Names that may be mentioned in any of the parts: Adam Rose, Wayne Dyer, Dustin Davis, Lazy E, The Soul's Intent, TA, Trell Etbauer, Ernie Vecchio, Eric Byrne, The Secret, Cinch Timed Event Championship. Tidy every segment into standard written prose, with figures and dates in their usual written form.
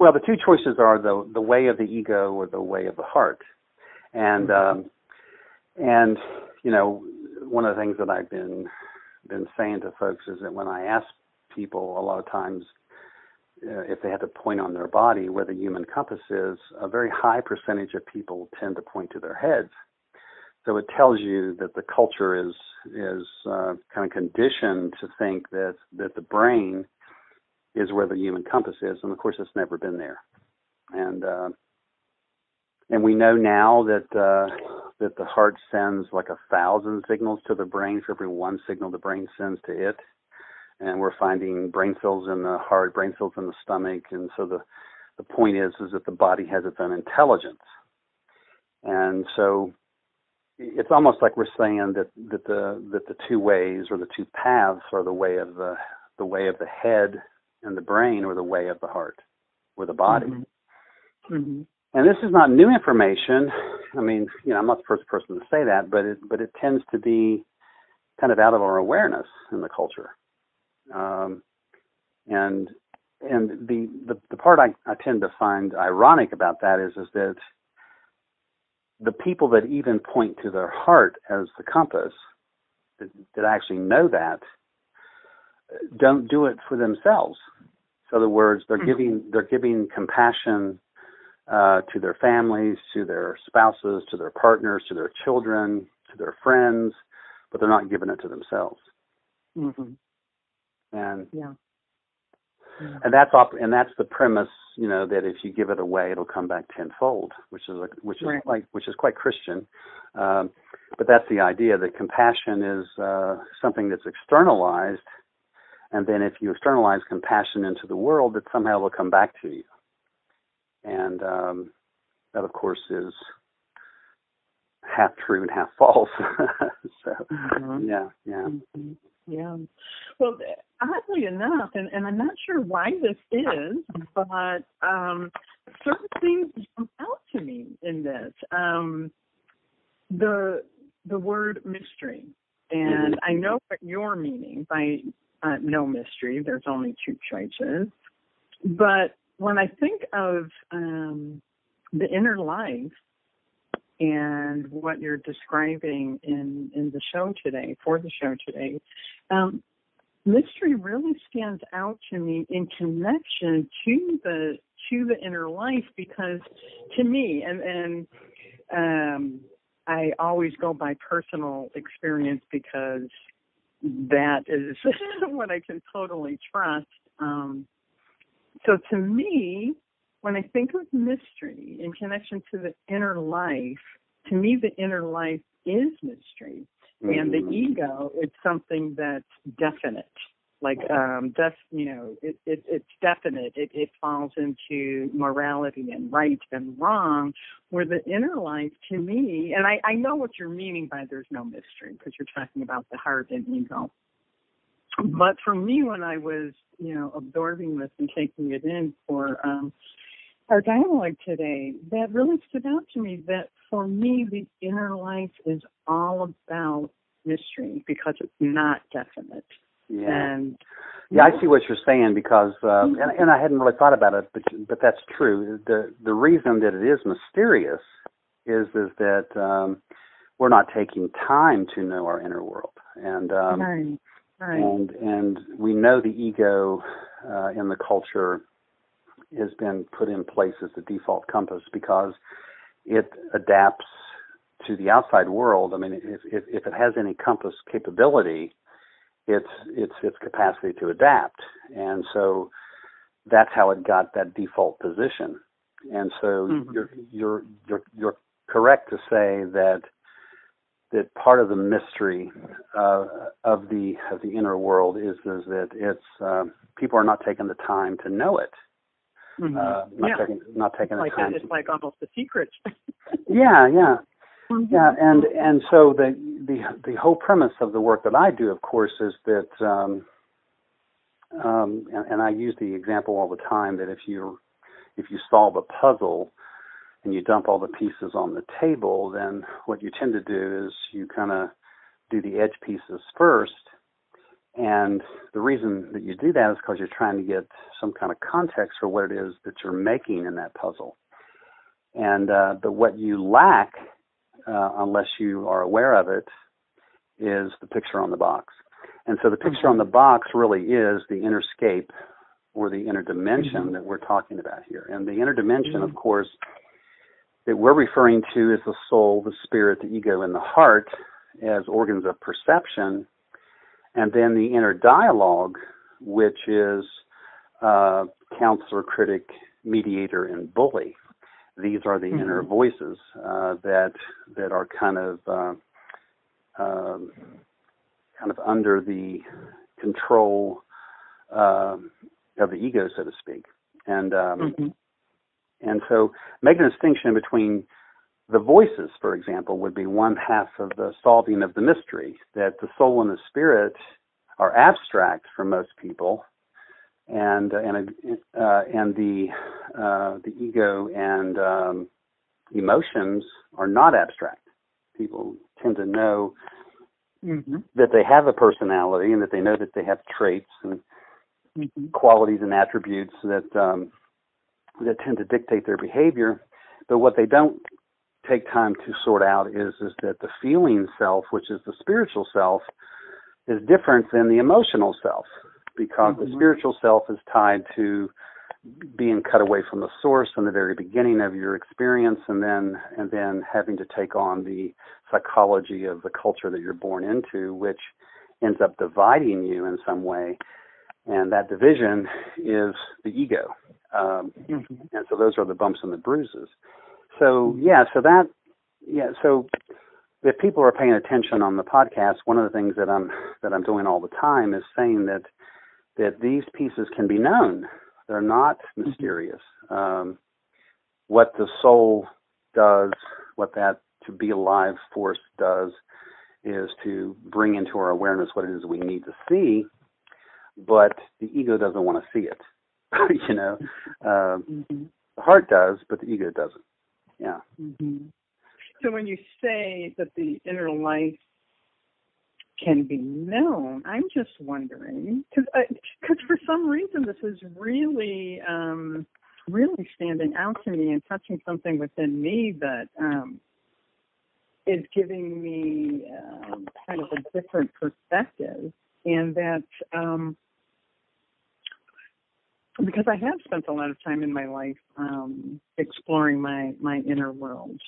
Well, the two choices are the way of the ego or the way of the heart. And you know, one of the things that I've been saying to folks is that when I ask people a lot of times if they had to point on their body where the human compass is, a very high percentage of people tend to point to their heads. So it tells you that the culture is kind of conditioned to think that the brain is where the human compass is, and of course it's never been there. And we know now that the heart sends like 1,000 signals to the brain. For every one signal the brain sends to it, and we're finding brain cells in the heart, brain cells in the stomach, and so the point is that the body has its own intelligence. And so it's almost like we're saying that the two ways or the two paths are the way of the way of the head and the brain, or the way of the heart or the body. Mm-hmm. Mm-hmm. And this is not new information. I mean, you know, I'm not the first person to say that, but it tends to be kind of out of our awareness in the culture. And the part I tend to find ironic about that is that the people that even point to their heart as the compass, that actually know that, don't do it for themselves. So in other words, they're giving compassion to their families, to their spouses, to their partners, to their children, to their friends, but they're not giving it to themselves. Mm-hmm. And yeah. and that's the premise, you know, that if you give it away, it'll come back tenfold, which is quite Christian. But that's the idea, that compassion is something that's externalized, and then if you externalize compassion into the world, that somehow will come back to you. And that, of course, is half true and half false. So, mm-hmm. Yeah. Mm-hmm. Yeah. Well, oddly enough, and I'm not sure why this is, but certain things come out to me in this. The word mystery, and mm-hmm. I know what you're meaning by no mystery. There's only two choices, but when I think of the inner life and what you're describing in the show today, mystery really stands out to me in connection to the inner life, because to me, and I always go by personal experience because that is what I can totally trust. So to me, when I think of mystery in connection to the inner life, to me the inner life is mystery. Mm-hmm. And the ego is something that's definite. Like, it's definite. It falls into morality and right and wrong, where the inner life, to me, and I know what you're meaning by there's no mystery, because you're talking about the heart and ego. But for me, when I was, you know, absorbing this and taking it in for our dialogue today, that really stood out to me, that for me, the inner life is all about mystery because it's not definite. Yeah. And, yeah, I see what you're saying, because, and I hadn't really thought about it, but that's true. The reason that it is mysterious is that we're not taking time to know our inner world. And Right. And we know the ego in the culture has been put in place as the default compass because it adapts to the outside world. I mean, if it has any compass capability, it's capacity to adapt, and so that's how it got that default position. And so mm-hmm. you're correct to say that part of the mystery of the inner world is that it's people are not taking the time to know it. Mm-hmm. Not taking like time. That is like almost a secret. Yeah. Mm-hmm. Yeah, and so the whole premise of the work that I do, of course, is that, and I use the example all the time that if you solve a puzzle and you dump all the pieces on the table, then what you tend to do is you kind of do the edge pieces first. And the reason that you do that is because you're trying to get some kind of context for what it is that you're making in that puzzle. And but what you lack, unless you are aware of it, is the picture on the box. And so the picture on the box really is the interscape or the inner dimension mm-hmm. that we're talking about here. And the inner dimension, mm-hmm. of course, that we're referring to is the soul, the spirit, the ego, and the heart as organs of perception. And then the inner dialogue, which is counselor, critic, mediator, and bully. These are the mm-hmm. inner voices that are kind of under the control of the ego, so to speak. And and so making a distinction between the voices, for example, would be one half of the solving of the mystery, that the soul and the spirit are abstract for most people, and the ego and emotions are not abstract. People tend to know mm-hmm. that they have a personality and that they know that they have traits and mm-hmm. qualities and attributes that tend to dictate their behavior, but what they don't take time to sort out is that the feeling self, which is the spiritual self, is different than the emotional self, because mm-hmm. the spiritual self is tied to being cut away from the source in the very beginning of your experience, and then having to take on the psychology of the culture that you're born into, which ends up dividing you in some way, and that division is the ego. Mm-hmm. And so those are the bumps and the bruises. So if people are paying attention on the podcast, one of the things that I'm doing all the time is saying that these pieces can be known. They're not mysterious. Mm-hmm. What the soul does, what that to be alive force does, is to bring into our awareness what it is we need to see, but the ego doesn't want to see it. You know, mm-hmm. the heart does, but the ego doesn't. Yeah. Mm-hmm. So when you say that the inner life can be known, I'm just wondering, because for some reason this is really, really standing out to me and touching something within me that is giving me kind of a different perspective, and that because I have spent a lot of time in my life exploring my inner world.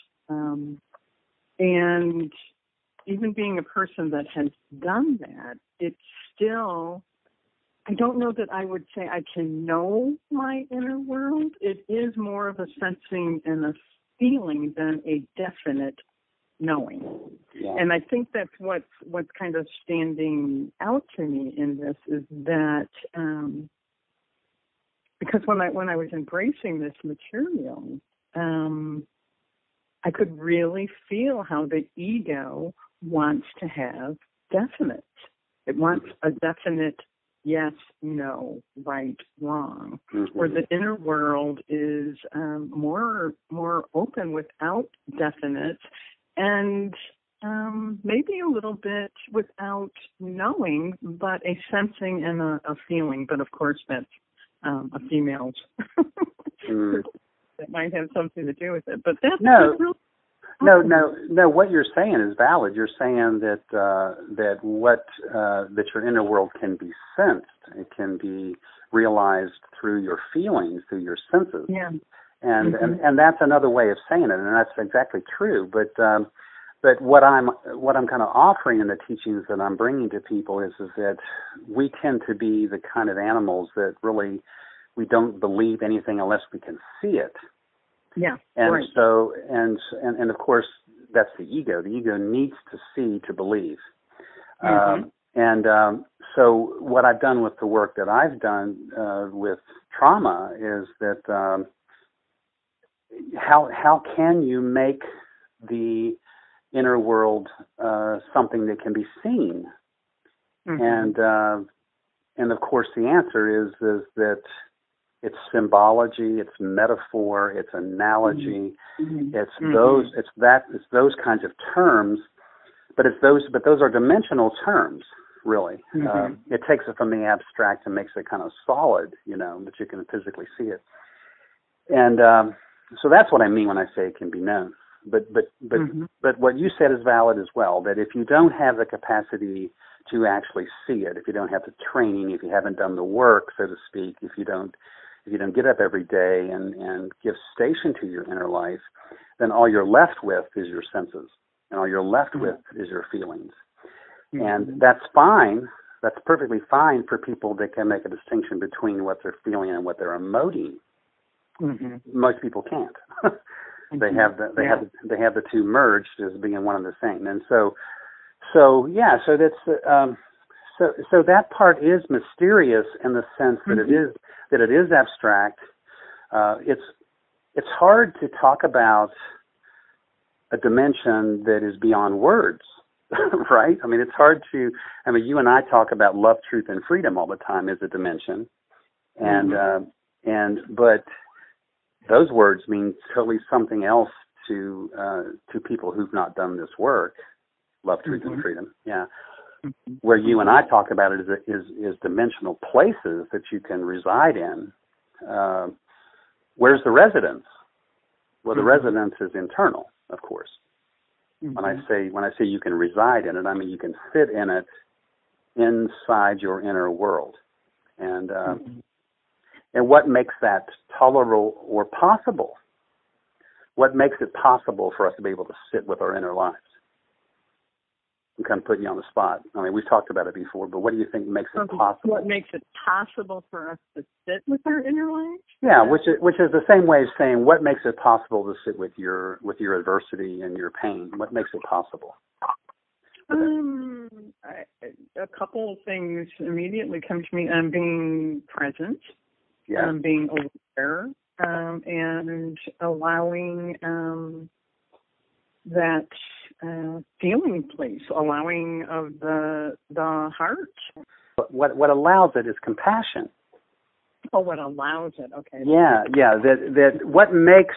And even being a person that has done that, it's still, I don't know that I would say I can know my inner world. It is more of a sensing and a feeling than a definite knowing. Yeah. And I think that's what's kind of standing out to me in this is that, because when I was embracing this material, I could really feel how the ego wants to have definite. It wants a definite yes, no, right, wrong. Mm-hmm. Where the inner world is more open without definite, and maybe a little bit without knowing, but a sensing and a feeling. But of course that's a female's mm. that might have something to do with it, but that's no. What you're saying is valid. You're saying that your inner world can be sensed. It can be realized through your feelings, through your senses. Yeah. And, mm-hmm. and that's another way of saying it, and that's exactly true. But what I'm kind of offering in the teachings that I'm bringing to people is that we tend to be the kind of animals that really we don't believe anything unless we can see it. Yeah. And right. So and of course that's the ego. The ego needs to see to believe. Mm-hmm. And so what I've done with the work that I've done with trauma is that how can you make the inner world something that can be seen? Mm-hmm. And of course the answer is that it's symbology, it's metaphor, it's analogy, mm-hmm. it's those kinds of terms, but those are dimensional terms, really. Mm-hmm. It takes it from the abstract and makes it kind of solid, that you can physically see it. And so that's what I mean when I say it can be known. But mm-hmm. but what you said is valid as well, that if you don't have the capacity to actually see it, if you don't have the training, if you haven't done the work, so to speak, if you don't get up every day and give station to your inner life, then all you're left with is your senses, and all you're left mm-hmm. with is your feelings. Mm-hmm. And that's fine. That's perfectly fine for people that can make a distinction between what they're feeling and what they're emoting. Mm-hmm. Most people can't. They have the two merged as being one and the same, and so that's so that part is mysterious in the sense that mm-hmm. it is abstract. It's hard to talk about a dimension that is beyond words, right? I mean, it's hard to. I mean, you and I talk about love, truth, and freedom all the time as a dimension, and mm-hmm. but. Those words mean totally something else to people who've not done this work, love, truth, mm-hmm. and freedom. Yeah, mm-hmm. where you and I talk about it is dimensional places that you can reside in. Where's the residence? Well, the mm-hmm. residence is internal, of course. Mm-hmm. When I say you can reside in it, I mean you can sit in it inside your inner world, and. Mm-hmm. And what makes that tolerable or possible? What makes it possible for us to be able to sit with our inner lives? I'm kind of putting you on the spot. I mean, we've talked about it before, but what do you think makes it possible? What makes it possible for us to sit with our inner lives? Yeah, which is the same way of saying what makes it possible to sit with your adversity and your pain. What makes it possible? A couple of things immediately come to me. Being present. Yeah. Being aware and allowing that feeling place, allowing of the heart. What allows it is compassion. Oh, what allows it? Okay. Yeah. That what makes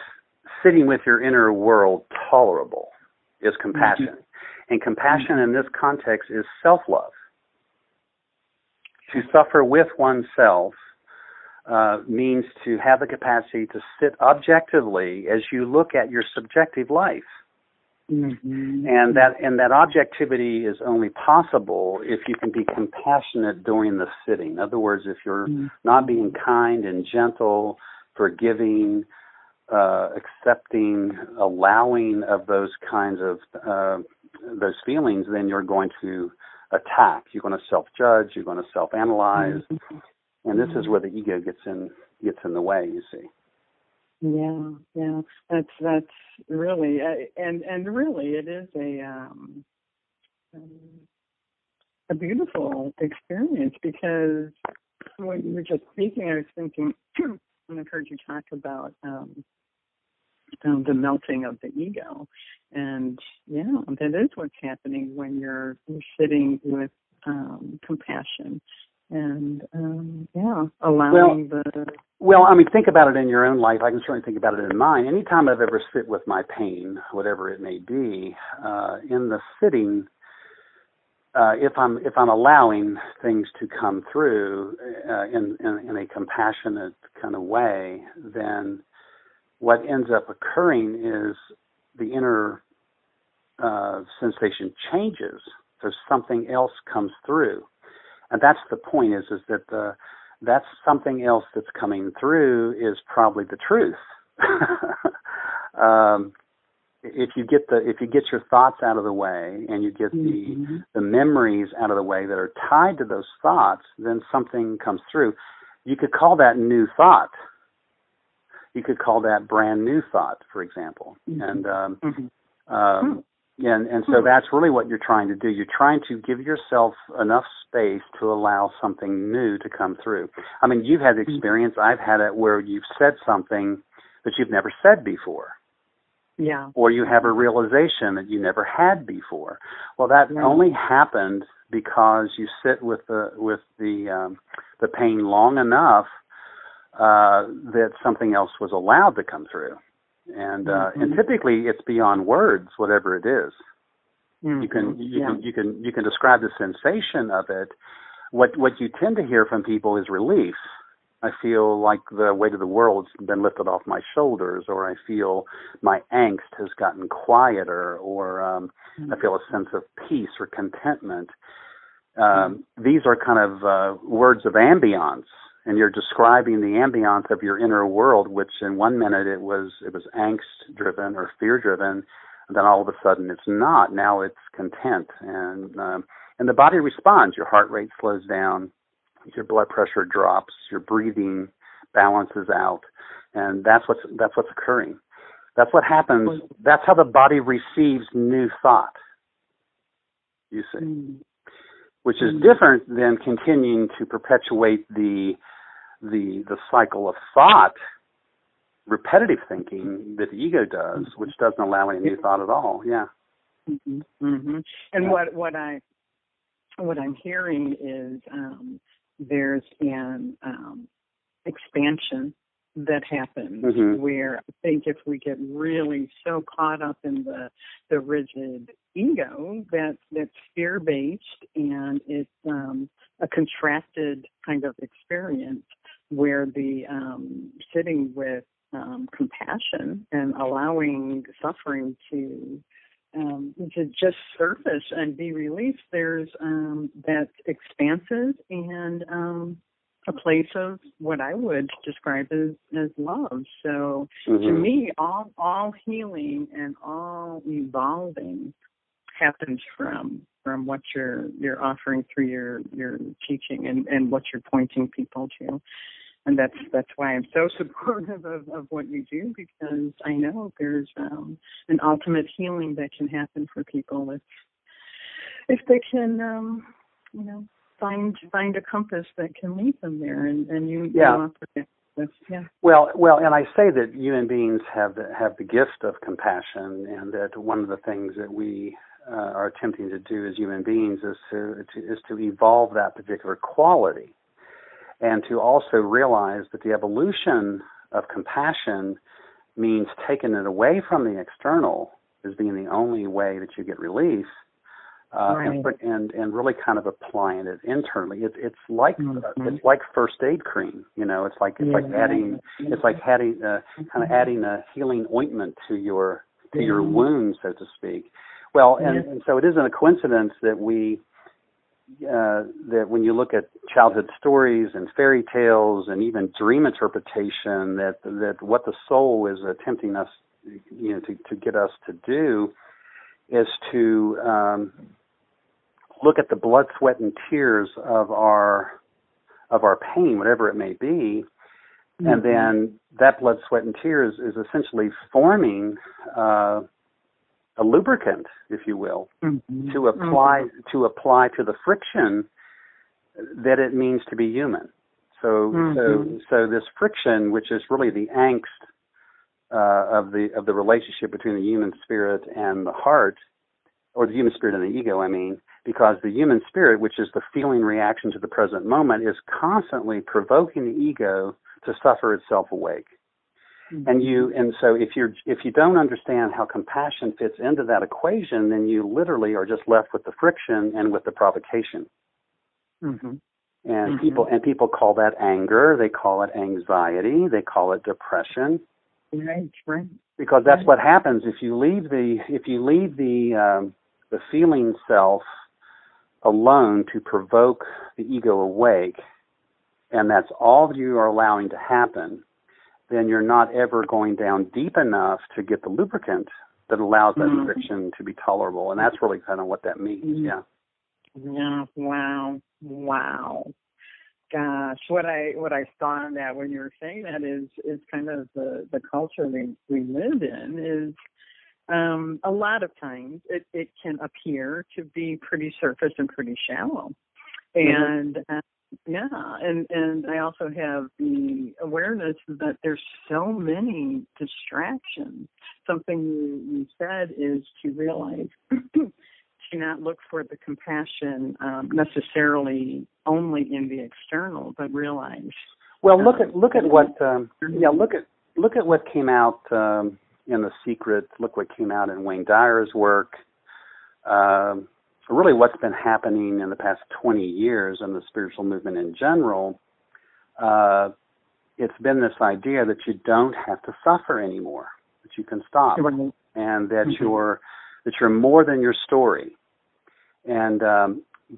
sitting with your inner world tolerable is compassion, mm-hmm. and compassion mm-hmm. in this context is self-love. To suffer with oneself. Means to have the capacity to sit objectively as you look at your subjective life, mm-hmm. and that objectivity is only possible if you can be compassionate during the sitting. In other words, if you're mm-hmm. not being kind and gentle, forgiving, accepting, allowing of those kinds of those feelings, then you're going to attack. You're going to self-judge. You're going to self-analyze. Mm-hmm. And this is where the ego gets in the way, you see. Yeah, that's really, and really, it is a beautiful experience because when you were just speaking, I was thinking, and I've heard you talk about the melting of the ego, and yeah, that is what's happening when you're sitting with compassion. And, allowing Well, I mean, think about it in your own life. I can certainly think about it in mine. Anytime I've ever sit with my pain, whatever it may be, in the sitting, if I'm allowing things to come through in a compassionate kind of way, then what ends up occurring is the inner sensation changes. So something else comes through. And that's the point is that that's something else that's coming through is probably the truth. If you get your thoughts out of the way and you get mm-hmm. the memories out of the way that are tied to those thoughts, then something comes through. You could call that new thought. You could call that brand new thought, for example. Mm-hmm. And And so that's really what you're trying to do. You're trying to give yourself enough space to allow something new to come through. I mean, you've had the experience, I've had it, where you've said something that you've never said before. Yeah. Or you have a realization that you never had before. Well, that only happened because you sit with the pain long enough that something else was allowed to come through. And typically it's beyond words, whatever it is. Mm-hmm. You can describe the sensation of it. What you tend to hear from people is relief. I feel like the weight of the world's been lifted off my shoulders, or I feel my angst has gotten quieter, or I feel a sense of peace or contentment. These are kind of words of ambiance. And you're describing the ambiance of your inner world, which in one minute it was angst-driven or fear-driven, and then all of a sudden it's not. Now it's content, and the body responds. Your heart rate slows down, your blood pressure drops, your breathing balances out, and that's what's occurring. That's what happens. That's how the body receives new thought. You see. Which is different than continuing to perpetuate the cycle of thought, repetitive thinking that the ego does, which doesn't allow any new thought at all. Yeah. Mm-hmm. Mm-hmm. And what I'm hearing is there's an expansion that happens, where I think if we get really so caught up in the rigid ego that's fear-based, and it's a contracted kind of experience, where the sitting with compassion and allowing suffering to just surface and be released, there's that's expansive and a place of what I would describe as love. So to me, all healing and all evolving happens from what you're offering through your teaching and what you're pointing people to. And that's why I'm so supportive of what you do, because I know there's an ultimate healing that can happen for people if they can, find a compass that can lead them there, and you offer that. Yeah. Well, and I say that human beings have the gift of compassion, and that one of the things that we are attempting to do as human beings is to evolve that particular quality, and to also realize that the evolution of compassion means taking it away from the external as being the only way that you get relief. And really kind of applying it internally. It's like it's like first aid cream, It's like adding a healing ointment to your wound, so to speak. Well, and so it isn't a coincidence that we that when you look at childhood stories and fairy tales and even dream interpretation, that what the soul is attempting us, to get us to do, is to look at the blood, sweat, and tears of our pain, whatever it may be, and then that blood, sweat, and tears is essentially forming a lubricant, if you will, to apply to the friction that it means to be human. So this friction, which is really the angst of the relationship between the human spirit and the heart, or the human spirit and the ego, because the human spirit, which is the feeling reaction to the present moment, is constantly provoking the ego to suffer itself awake. And so if you don't understand how compassion fits into that equation, then you literally are just left with the friction and with the provocation. And people call that anger, they call it anxiety, they call it depression. Right. Because that's what happens if you leave the feeling self alone to provoke the ego awake, and that's all you are allowing to happen. Then you're not ever going down deep enough to get the lubricant that allows that friction to be tolerable, and that's really kind of what that means. Yeah. Wow. Gosh, what I saw in that when you were saying that is kind of the culture we live in is a lot of times it can appear to be pretty surface and pretty shallow. And and I also have the awareness that there's so many distractions. Something you said is to realize to not look for the compassion necessarily only in the external, but realize. Well, look at what came out in The Secret. Look what came out in Wayne Dyer's work. Really what's been happening in the past 20 years in the spiritual movement in general, it's been this idea that you don't have to suffer anymore, that you can stop, and that you're more than your story. And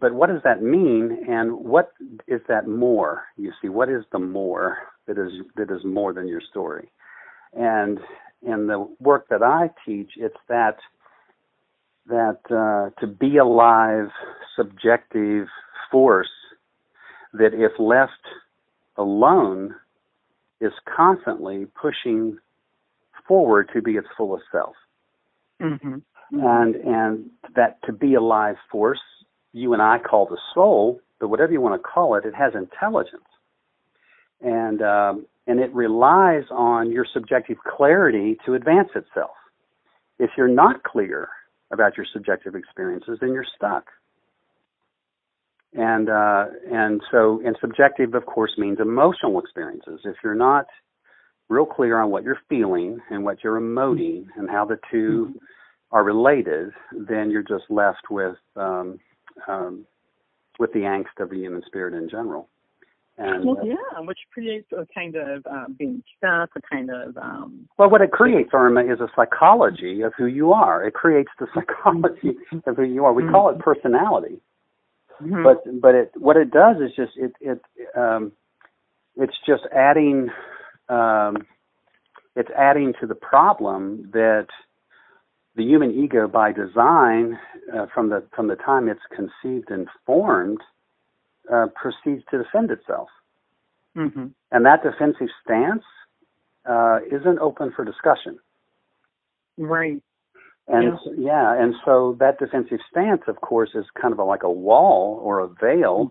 but what does that mean, and what is that more? You see, what is the more that is more than your story? And in the work that I teach, it's that to be alive, subjective force that if left alone is constantly pushing forward to be its fullest self. Mm-hmm. And that to be alive force, you and I call the soul, but whatever you want to call it, it has intelligence. And it relies on your subjective clarity to advance itself. If you're not clear about your subjective experiences, then you're stuck. And subjective, of course, means emotional experiences. If you're not real clear on what you're feeling and what you're emoting and how the two are related, then you're just left with the angst of the human spirit in general. And, which creates a kind of being stuck, a kind of... Well, what it creates, Irma, is a psychology of who you are. It creates the psychology of who you are. We call it personality. Mm-hmm. But what it does is just, it's just adding... it's adding to the problem that the human ego by design, from the time it's conceived and formed, proceeds to defend itself. Mm-hmm. And that defensive stance isn't open for discussion. Right. And and so that defensive stance, of course, is kind of like a wall or a veil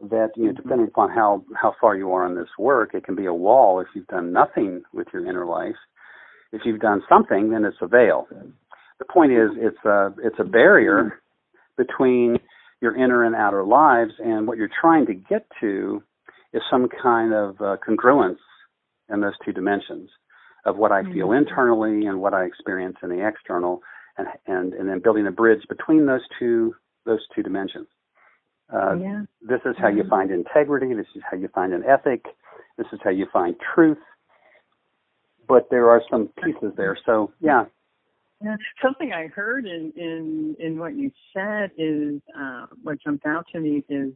that, depending upon how far you are in this work, it can be a wall if you've done nothing with your inner life. If you've done something, then it's a veil. The point is it's a barrier between your inner and outer lives, and what you're trying to get to is some kind of congruence in those two dimensions of what I feel internally and what I experience in the external, and then building a bridge between those two dimensions. This is how you find integrity. This is how you find an ethic. This is how you find truth. But there are some pieces there. So, something I heard in what you said is, what jumped out to me is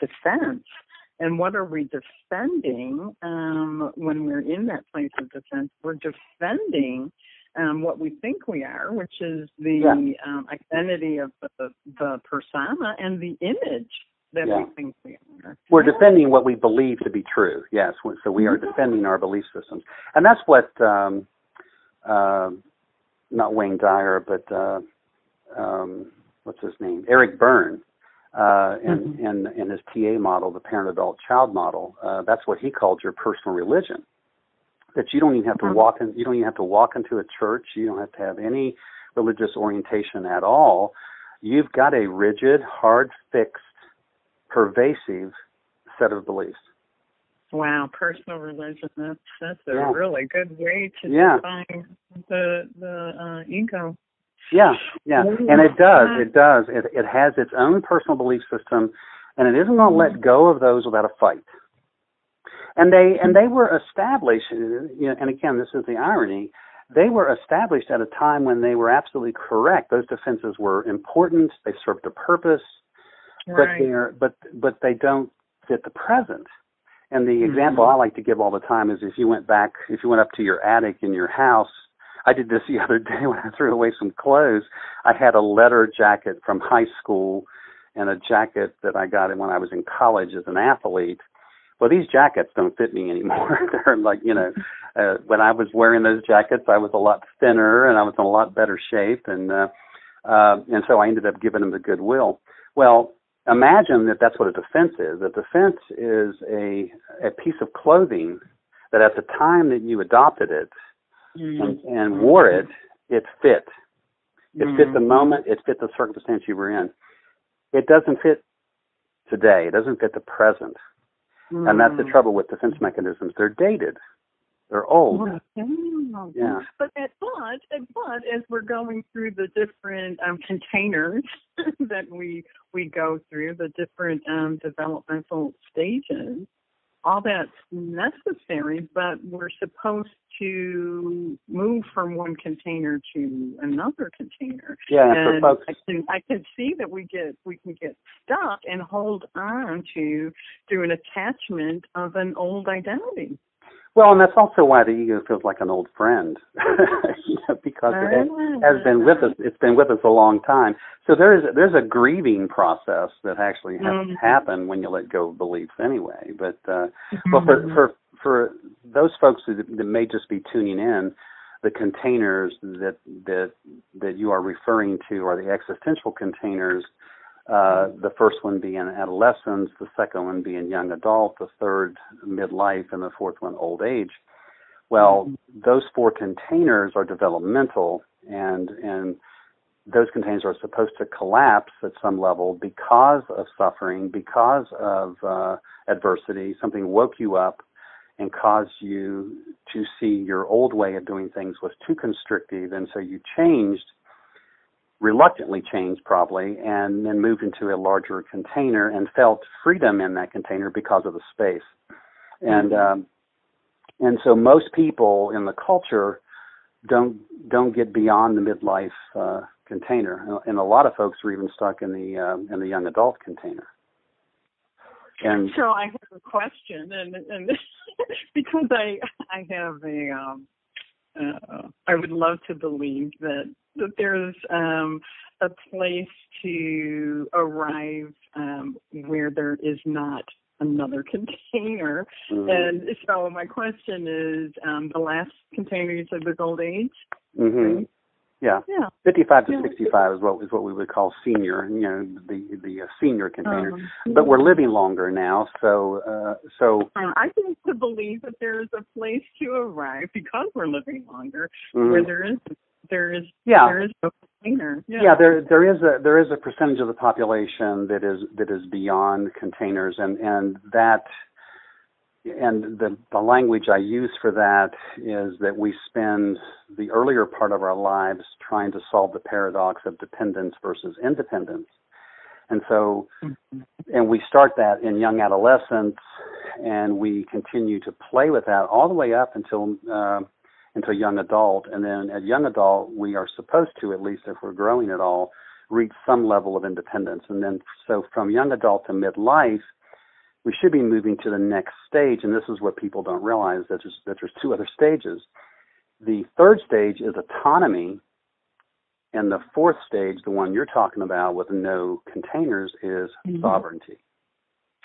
defense. And what are we defending when we're in that place of defense? We're defending what we think we are, which is the identity of the persona and the image that we think we are. We're defending what we believe to be true, yes. So we are defending our belief systems. And that's what... not Wayne Dyer, but what's his name? Eric Byrne, in his TA model, the parent-adult-child model. That's what he called your personal religion. That you don't even have to walk in. You don't even have to walk into a church. You don't have to have any religious orientation at all. You've got a rigid, hard, fixed, pervasive set of beliefs. Wow, personal religion, that's a really good way to define the ego. And it does. It has its own personal belief system, and it isn't going to let go of those without a fight. And they were established, and again, this is the irony, they were established at a time when they were absolutely correct. Those defenses were important, they served a purpose, but they don't fit the present. And the example I like to give all the time is if you went up to your attic in your house. I did this the other day when I threw away some clothes. I had a leather jacket from high school and a jacket that I got when I was in college as an athlete. Well, these jackets don't fit me anymore. They're like, When I was wearing those jackets, I was a lot thinner and I was in a lot better shape, and so I ended up giving them the goodwill. Well, imagine that that's what a defense is. A defense is a piece of clothing that at the time that you adopted it and wore it, it fit. It fit the moment. It fit the circumstance you were in. It doesn't fit today. It doesn't fit the present. And that's the trouble with defense mechanisms. They're dated. They're old. Yeah. But as we're going through the different containers that we go through, the different developmental stages, all that's necessary, but we're supposed to move from one container to another container. Yeah, and for folks, I can see that we can get stuck and hold on to through an attachment of an old identity. Well, and that's also why the ego feels like an old friend, because it has been with us. It's been with us a long time. So there's a grieving process that actually has to happen when you let go of beliefs anyway. But well, for those folks that may just be tuning in, the containers that you are referring to are the existential containers. The first one being adolescence, the second one being young adult, the third midlife, and the fourth one old age. Well, those four containers are developmental, and those containers are supposed to collapse at some level because of suffering, because of adversity. Something woke you up and caused you to see your old way of doing things was too constrictive, and so you changed. Reluctantly changed probably, and then moved into a larger container and felt freedom in that container because of the space. And so most people in the culture don't get beyond the midlife container, and a lot of folks are even stuck in the young adult container. And so I have a question, and because I have a I would love to believe that there's a place to arrive where there is not another container. And so my question is, the last container you said was old age? Right? Yeah. 55 to 65 is what we would call senior, the senior container. But we're living longer now, so I think to believe that there is a place to arrive because we're living longer, where there is no container. There is a percentage of the population that is beyond containers, and that. And the language I use for that is that we spend the earlier part of our lives trying to solve the paradox of dependence versus independence. And so, and we start that in young adolescence, and we continue to play with that all the way up until young adult. And then at young adult, we are supposed to, at least if we're growing at all, reach some level of independence. And then, so from young adult to midlife, we should be moving to the next stage, and this is what people don't realize, that there's two other stages. The third stage is autonomy, and the fourth stage, the one you're talking about with no containers, is sovereignty.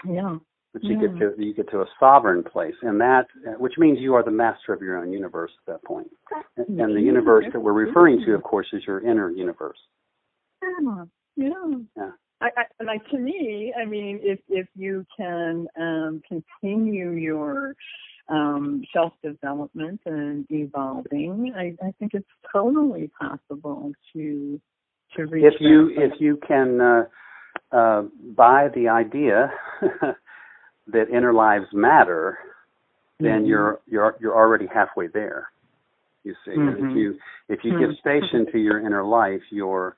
But you get to a sovereign place, and that, which means you are the master of your own universe at that point. And the universe that we're referring to, of course, is your inner universe. To me, I mean, if you can continue your self-development and evolving, I think it's totally possible to reach. If you can buy the idea that inner lives matter, then you're already halfway there. You see, if you give station to your inner life, you're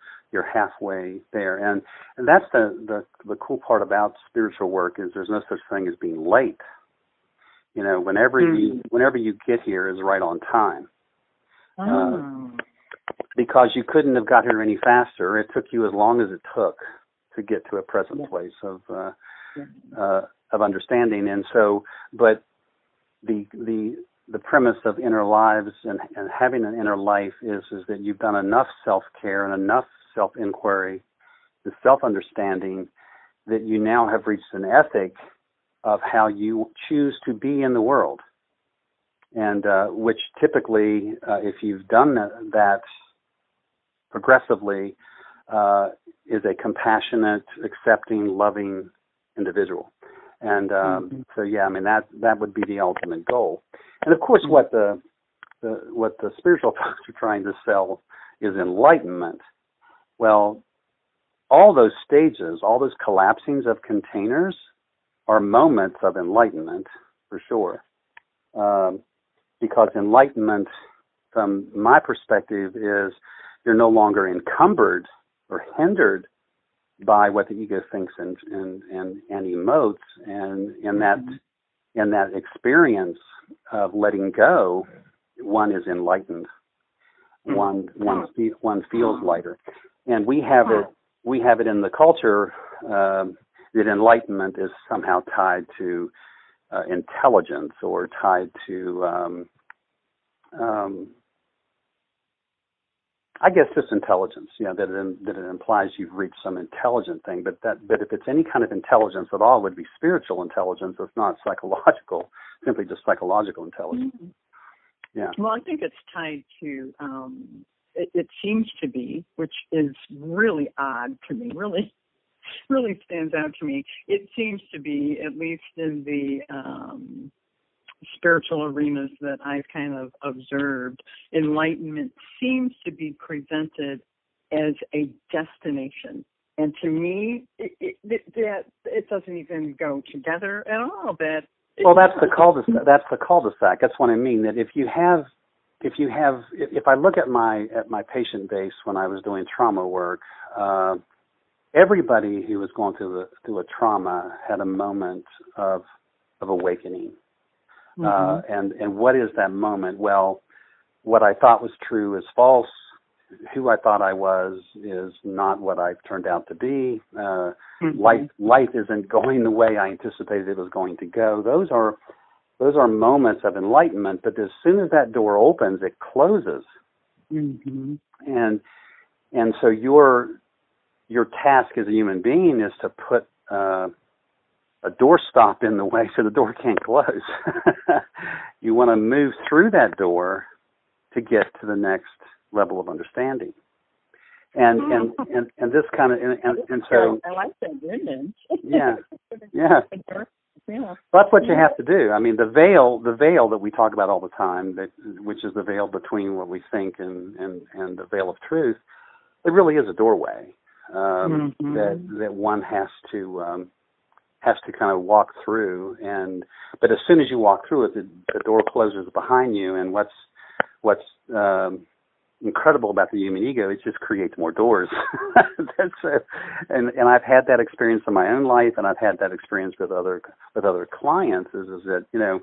halfway there, and that's the cool part about spiritual work is there's no such thing as being late. Whenever you get here is right on time, because you couldn't have got here any faster. It took you as long as it took to get to a present place of understanding, and so, but the premise of inner lives and having an inner life is that you've done enough self-care and enough self-inquiry, the self-understanding, that you now have reached an ethic of how you choose to be in the world. And which typically, if you've done that progressively, is a compassionate, accepting, loving individual. And so, yeah, I mean, that would be the ultimate goal. And, of course, what the spiritual folks are trying to sell is enlightenment. Well, all those stages, all those collapsings of containers are moments of enlightenment, for sure. Because enlightenment, from my perspective, is you're no longer encumbered or hindered by what the ego thinks and emotes, and in that experience of letting go, one is enlightened. One feels lighter, and we have it in the culture that enlightenment is somehow tied to intelligence or tied to, I guess, just intelligence. You know, that it implies you've reached some intelligent thing. But if it's any kind of intelligence at all, it would be spiritual intelligence. It's not psychological, simply just psychological intelligence. Mm-hmm. Yeah. Well, I think it's tied to. It seems to be, which is really odd to me. Really stands out to me. It seems to be, at least in the spiritual arenas that I've kind of observed, enlightenment seems to be presented as a destination. And to me, it doesn't even go together at all. Well, that's the cul-de-sac. That's what I mean. That if I look at my patient base when I was doing trauma work. Everybody who was going through a trauma had a moment of awakening. Mm-hmm. And what is that moment? Well, what I thought was true is false. Who I thought I was is not what I've turned out to be. Life isn't going the way I anticipated it was going to go. Those are moments of enlightenment, but as soon as that door opens, it closes. Mm-hmm. And so your task as a human being is to put a doorstop in the way so the door can't close. You want to move through that door to get to the next level of understanding. And this kind of and so I like that image. Yeah. That's what you have to do. I mean, the veil that we talk about all the time, which is the veil between what we think and the veil of truth, it really is a doorway. That one has to kind of walk through, but as soon as you walk through it, the door closes behind you. And what's incredible about the human ego, it just creates more doors. And I've had that experience in my own life, and I've had that experience with other clients. Is that, you know,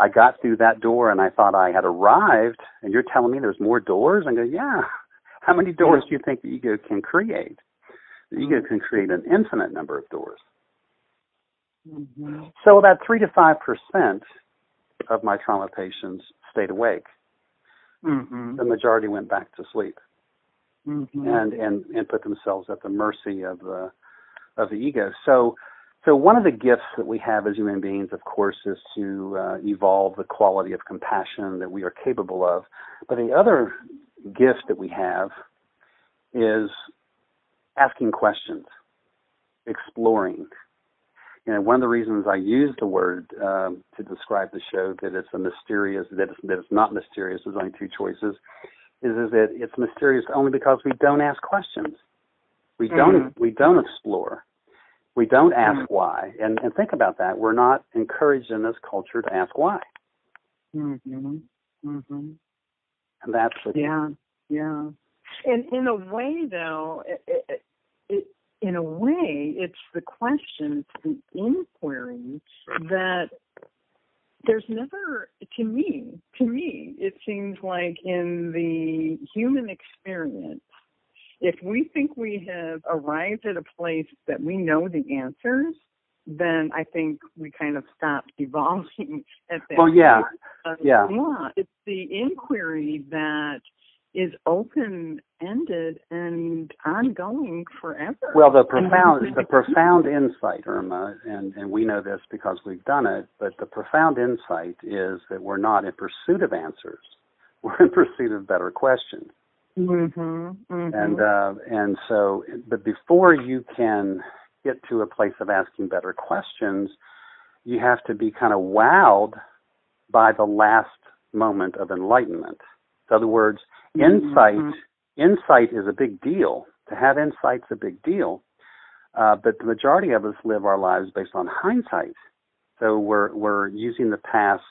I got through that door and I thought I had arrived, and you're telling me there's more doors? I go, yeah. How many doors do you think the ego can create? The ego can create an infinite number of doors. Mm-hmm. So about 3 to 5% of my trauma patients stayed awake. Mm-hmm. The majority went back to sleep, mm-hmm. and put themselves at the mercy of the ego. So one of the gifts that we have as human beings, of course, is to evolve the quality of compassion that we are capable of. But the other gift that we have is asking questions, exploring. You know, one of the reasons I use the word to describe the show, that it's not mysterious. There's only two choices. Is that it's mysterious only because we don't ask questions. We don't explore. We don't ask why. And think about that. We're not encouraged in this culture to ask why. Mm-hmm. Mm-hmm. And that's the yeah. And in a way, though, it's the question, it's the inquiry that there's never, to me, it seems like in the human experience, if we think we have arrived at a place that we know the answers, then I think we kind of stopped evolving at that point. It's the inquiry that is open-ended and ongoing forever. Well, the profound insight, Irma, and we know this because we've done it, but the profound insight is that we're not in pursuit of answers. We're in pursuit of better questions. Mm-hmm, mm-hmm. And so, but before you can get to a place of asking better questions, you have to be kind of wowed by the last moment of enlightenment. In other words, insight is a big deal. To have insight's a big deal. But the majority of us live our lives based on hindsight. So we're using the past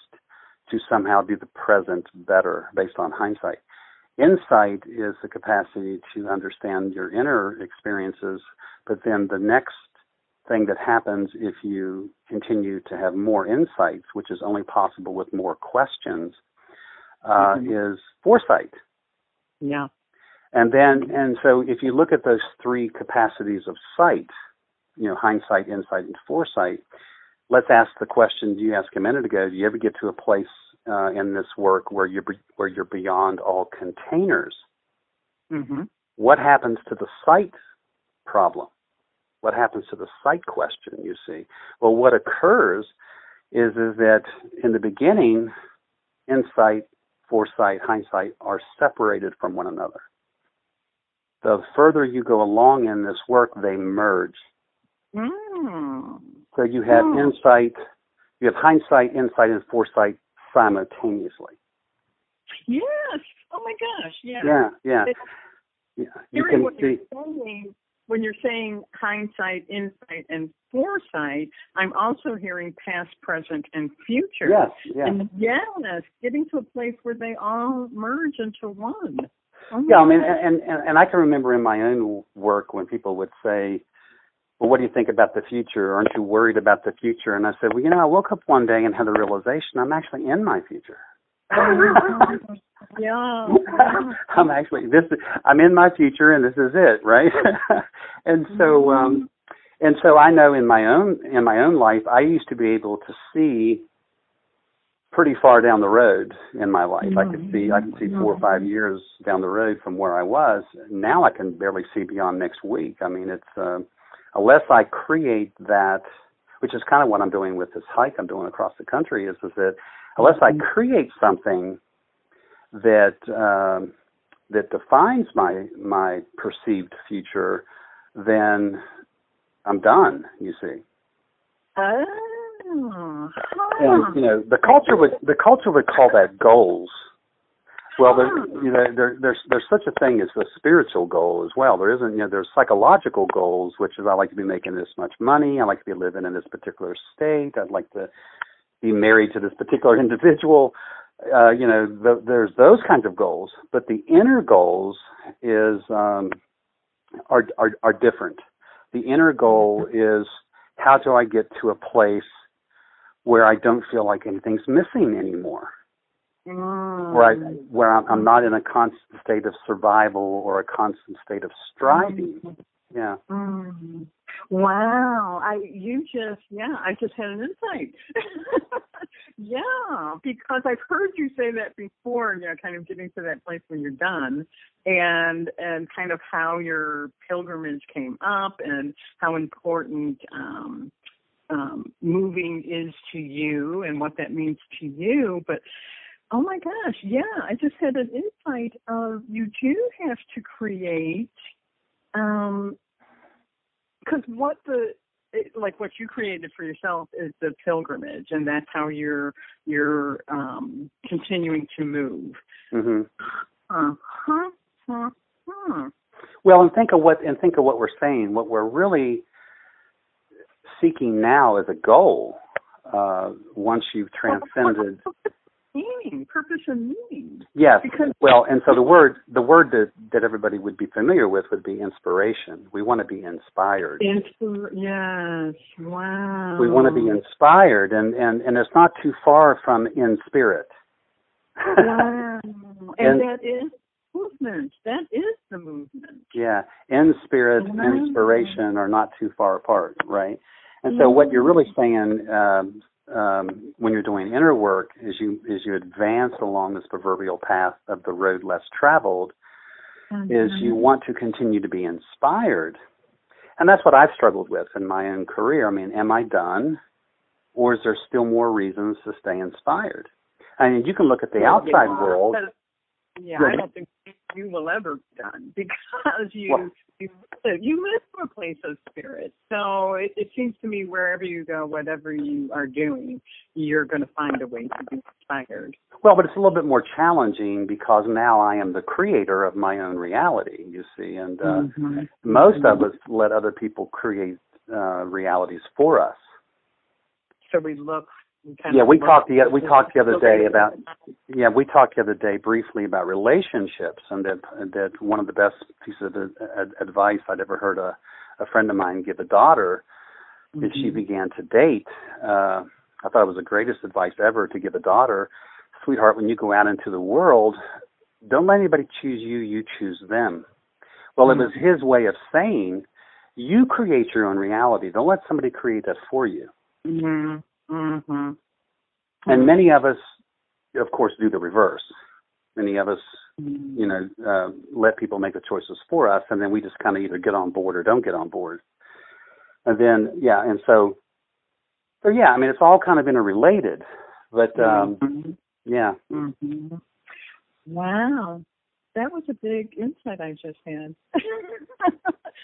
to somehow do the present better based on hindsight. Insight is the capacity to understand your inner experiences, but then the next thing that happens if you continue to have more insights, which is only possible with more questions, is foresight. Yeah. And so if you look at those three capacities of sight, you know, hindsight, insight, and foresight, let's ask the question you asked a minute ago. Do you ever get to a place in this work where you're beyond all containers? Mm-hmm. What happens to the sight problem? What happens to the sight question, you see? Well, what occurs is that in the beginning, insight, foresight, hindsight are separated from one another. The further you go along in this work, they merge. Mm. So you have insight, you have hindsight, insight, and foresight simultaneously. Yes. Oh my gosh. Yeah. Yeah. You can see when you're saying hindsight, insight, and foresight, I'm also hearing past, present, and future. Yes. And yes, getting to a place where they all merge into one. Oh yeah, I mean, and I can remember in my own work when people would say, well, what do you think about the future? Aren't you worried about the future? And I said, well, you know, I woke up one day and had the realization I'm actually in my future. Yeah, I'm in my future, and this is it, right? and so I know in my own life, I used to be able to see pretty far down the road in my life. Mm-hmm. I could see 4 or 5 years down the road from where I was. Now I can barely see beyond next week. I mean, it's unless I create that, which is kind of what I'm doing with this hike I'm doing across the country, is that unless I create something that defines my perceived future, then I'm done, you see. Oh. And, you know, the culture would call that goals. Well, there's such a thing as a spiritual goal as well. There isn't, you know, there's psychological goals, which is I like to be making this much money. I like to be living in this particular state. I'd like to be married to this particular individual. You know, there's those kinds of goals, but the inner goals are different. The inner goal is, how do I get to a place where I don't feel like anything's missing anymore? Mm. Where I'm not in a constant state of survival or a constant state of striving. Yeah. Mm. Wow. I just had an insight. Yeah, because I've heard you say that before, you know, kind of getting to that place when you're done, and kind of how your pilgrimage came up and how important moving is to you and what that means to you. But oh my gosh, yeah, I just had an insight of you do have to create, because what you created for yourself is the pilgrimage, and that's how you're continuing to move. Mm-hmm. Well, and think of what we're saying. What we're really seeking now is a goal. Once you've transcended purpose and meaning. Yes. Well, and so the word that everybody would be familiar with would be inspiration. We want to be inspired. Yes. Wow. We want to be inspired, and it's not too far from in spirit. Wow. and that is movement. That is the movement. Yeah. In spirit, inspiration are not too far apart, right? And so what you're really saying when you're doing inner work, as you advance along this proverbial path of the road less traveled, is you want to continue to be inspired. And that's what I've struggled with in my own career. I mean, am I done? Or is there still more reasons to stay inspired? I mean, you can look at the outside world. Yeah, I don't think you will ever be done because you live from a place of spirit. So it seems to me wherever you go, whatever you are doing, you're going to find a way to be inspired. Well, but it's a little bit more challenging because now I am the creator of my own reality, you see. And most of us let other people create realities for us. So we look. We talked the other day briefly about relationships, and that one of the best pieces of advice I'd ever heard a friend of mine give a daughter is she began to date. I thought it was the greatest advice ever to give a daughter. Sweetheart, when you go out into the world, don't let anybody choose you, you choose them. Well, it was his way of saying, you create your own reality. Don't let somebody create that for you. Mm-hmm. Mm-hmm. And many of us, of course, do the reverse. Many of us, let people make the choices for us, and then we just kind of either get on board or don't get on board. And then, it's all kind of interrelated. But, yeah. Mm-hmm. Wow. That was a big insight I just had.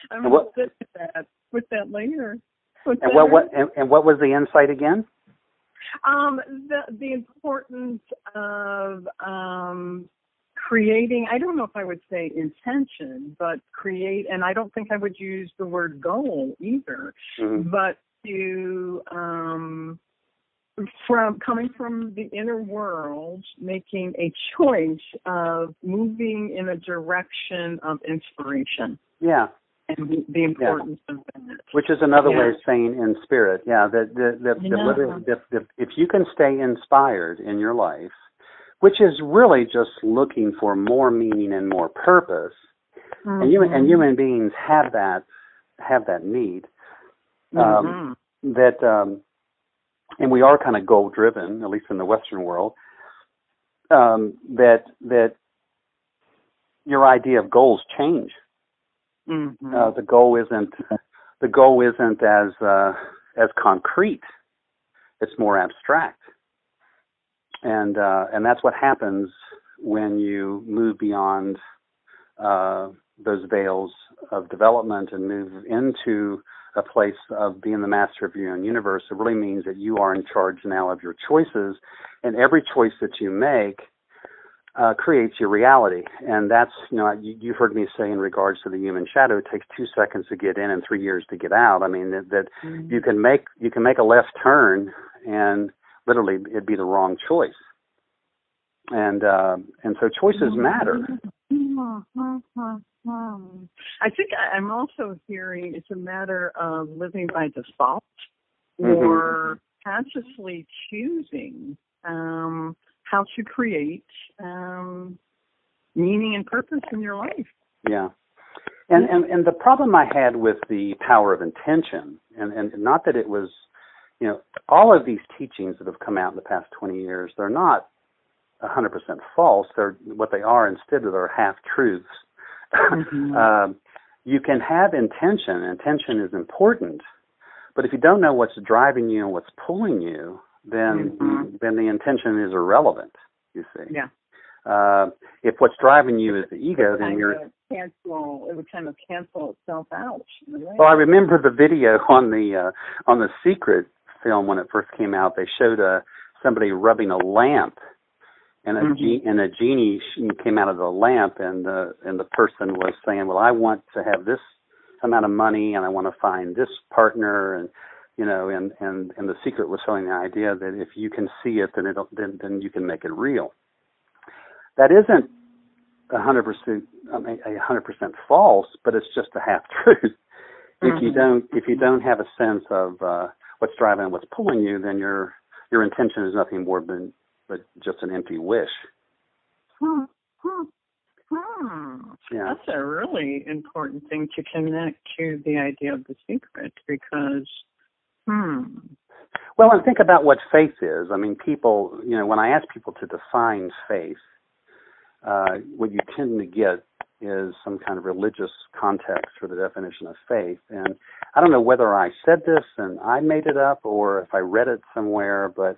I'm going to sit with that later. And what was the insight again? The importance of creating, I don't know if I would say intention, but create, and I don't think I would use the word goal either, but to, coming from the inner world, making a choice of moving in a direction of inspiration. Yeah. And the importance of that. Which is another way of saying in spirit. Yeah, if you can stay inspired in your life, which is really just looking for more meaning and more purpose, and human beings have that need, and we are kind of goal-driven, at least in the Western world, that your idea of goals change. Mm-hmm. The goal isn't as concrete. It's more abstract, and that's what happens when you move beyond those veils of development and move into a place of being the master of your own universe. It really means that you are in charge now of your choices, and every choice that you make creates your reality. And that's, you've heard me say in regards to the human shadow, it takes 2 seconds to get in and 3 years to get out. I mean, you can make a left turn and literally it'd be the wrong choice. And so choices matter. I think I'm also hearing it's a matter of living by default or consciously choosing, how to create meaning and purpose in your life. Yeah. And the problem I had with the power of intention, and not that it was, all of these teachings that have come out in the past 20 years, they're not 100% false. They're what they are instead of their half-truths. You can have intention. Intention is important. But if you don't know what's driving you and what's pulling you, then the intention is irrelevant, you see. Yeah. If what's driving you is the ego, then it would kind of cancel itself out. Right? Well, I remember the video on The Secret film when it first came out. They showed somebody rubbing a lamp, and a genie came out of the lamp, and the person was saying, "Well, I want to have this amount of money, and I want to find this partner," and The Secret was selling the idea that if you can see it, then you can make it real. That isn't 100% false, but it's just a half truth. If you don't have a sense of what's driving and what's pulling you, then your intention is nothing more but just an empty wish. Yeah. That's a really important thing to connect to the idea of The Secret because. Well, and think about what faith is. I mean, people, you know, when I ask people to define faith, what you tend to get is some kind of religious context for the definition of faith. And I don't know whether I said this and I made it up or if I read it somewhere, but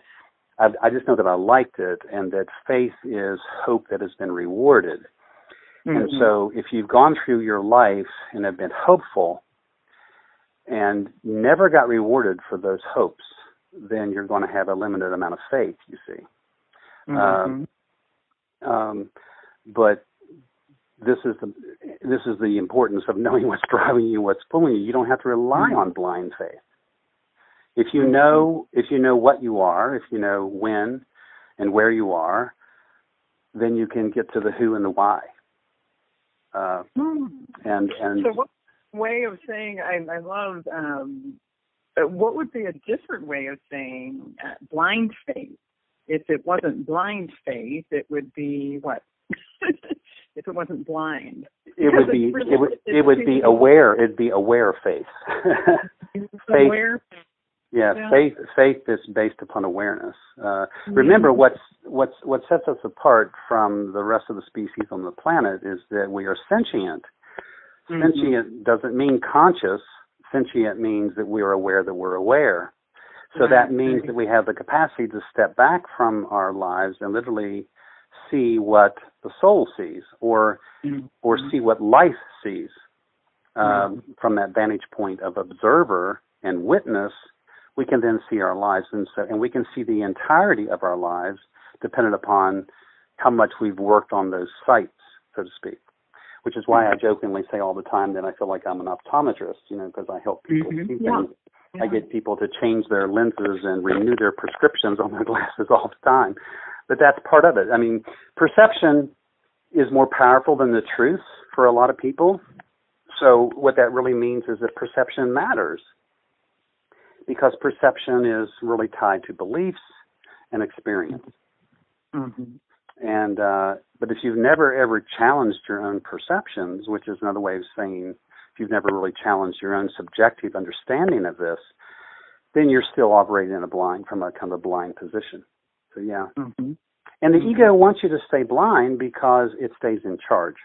I just know that I liked it, and that faith is hope that has been rewarded. Mm-hmm. And so if you've gone through your life and have been hopeful and never got rewarded for those hopes, then you're going to have a limited amount of faith, you see. Mm-hmm. But this is the importance of knowing what's driving you, what's pulling you. You don't have to rely mm-hmm. on blind faith. If you know what you are, if you know when and where you are, then you can get to the who and the why. And so, what way of saying I love? What would be a different way of saying blind faith? If it wasn't blind faith, it would be what? If it wasn't blind, it would be aware. It'd be aware faith. Aware. Yeah, yeah, faith is based upon awareness. Remember, what sets us apart from the rest of the species on the planet is that we are sentient. Mm-hmm. Sentient doesn't mean conscious. Sentient means that we are aware that we're aware. So that means that we have the capacity to step back from our lives and literally see what the soul sees, or see what life sees from that vantage point of observer and witness. We can then see our lives, and we can see the entirety of our lives dependent upon how much we've worked on those sites, so to speak, which is why I jokingly say all the time that I feel like I'm an optometrist, you know, because I help people see things. Yeah. Yeah. I get people to change their lenses and renew their prescriptions on their glasses all the time. But that's part of it. I mean, perception is more powerful than the truth for a lot of people. So what that really means is that perception matters, because perception is really tied to beliefs and experience. Mm-hmm. And but if you've never ever challenged your own perceptions, which is another way of saying if you've never really challenged your own subjective understanding of this, then you're still operating in a kind of blind position. So yeah. Mm-hmm. And the ego wants you to stay blind because it stays in charge.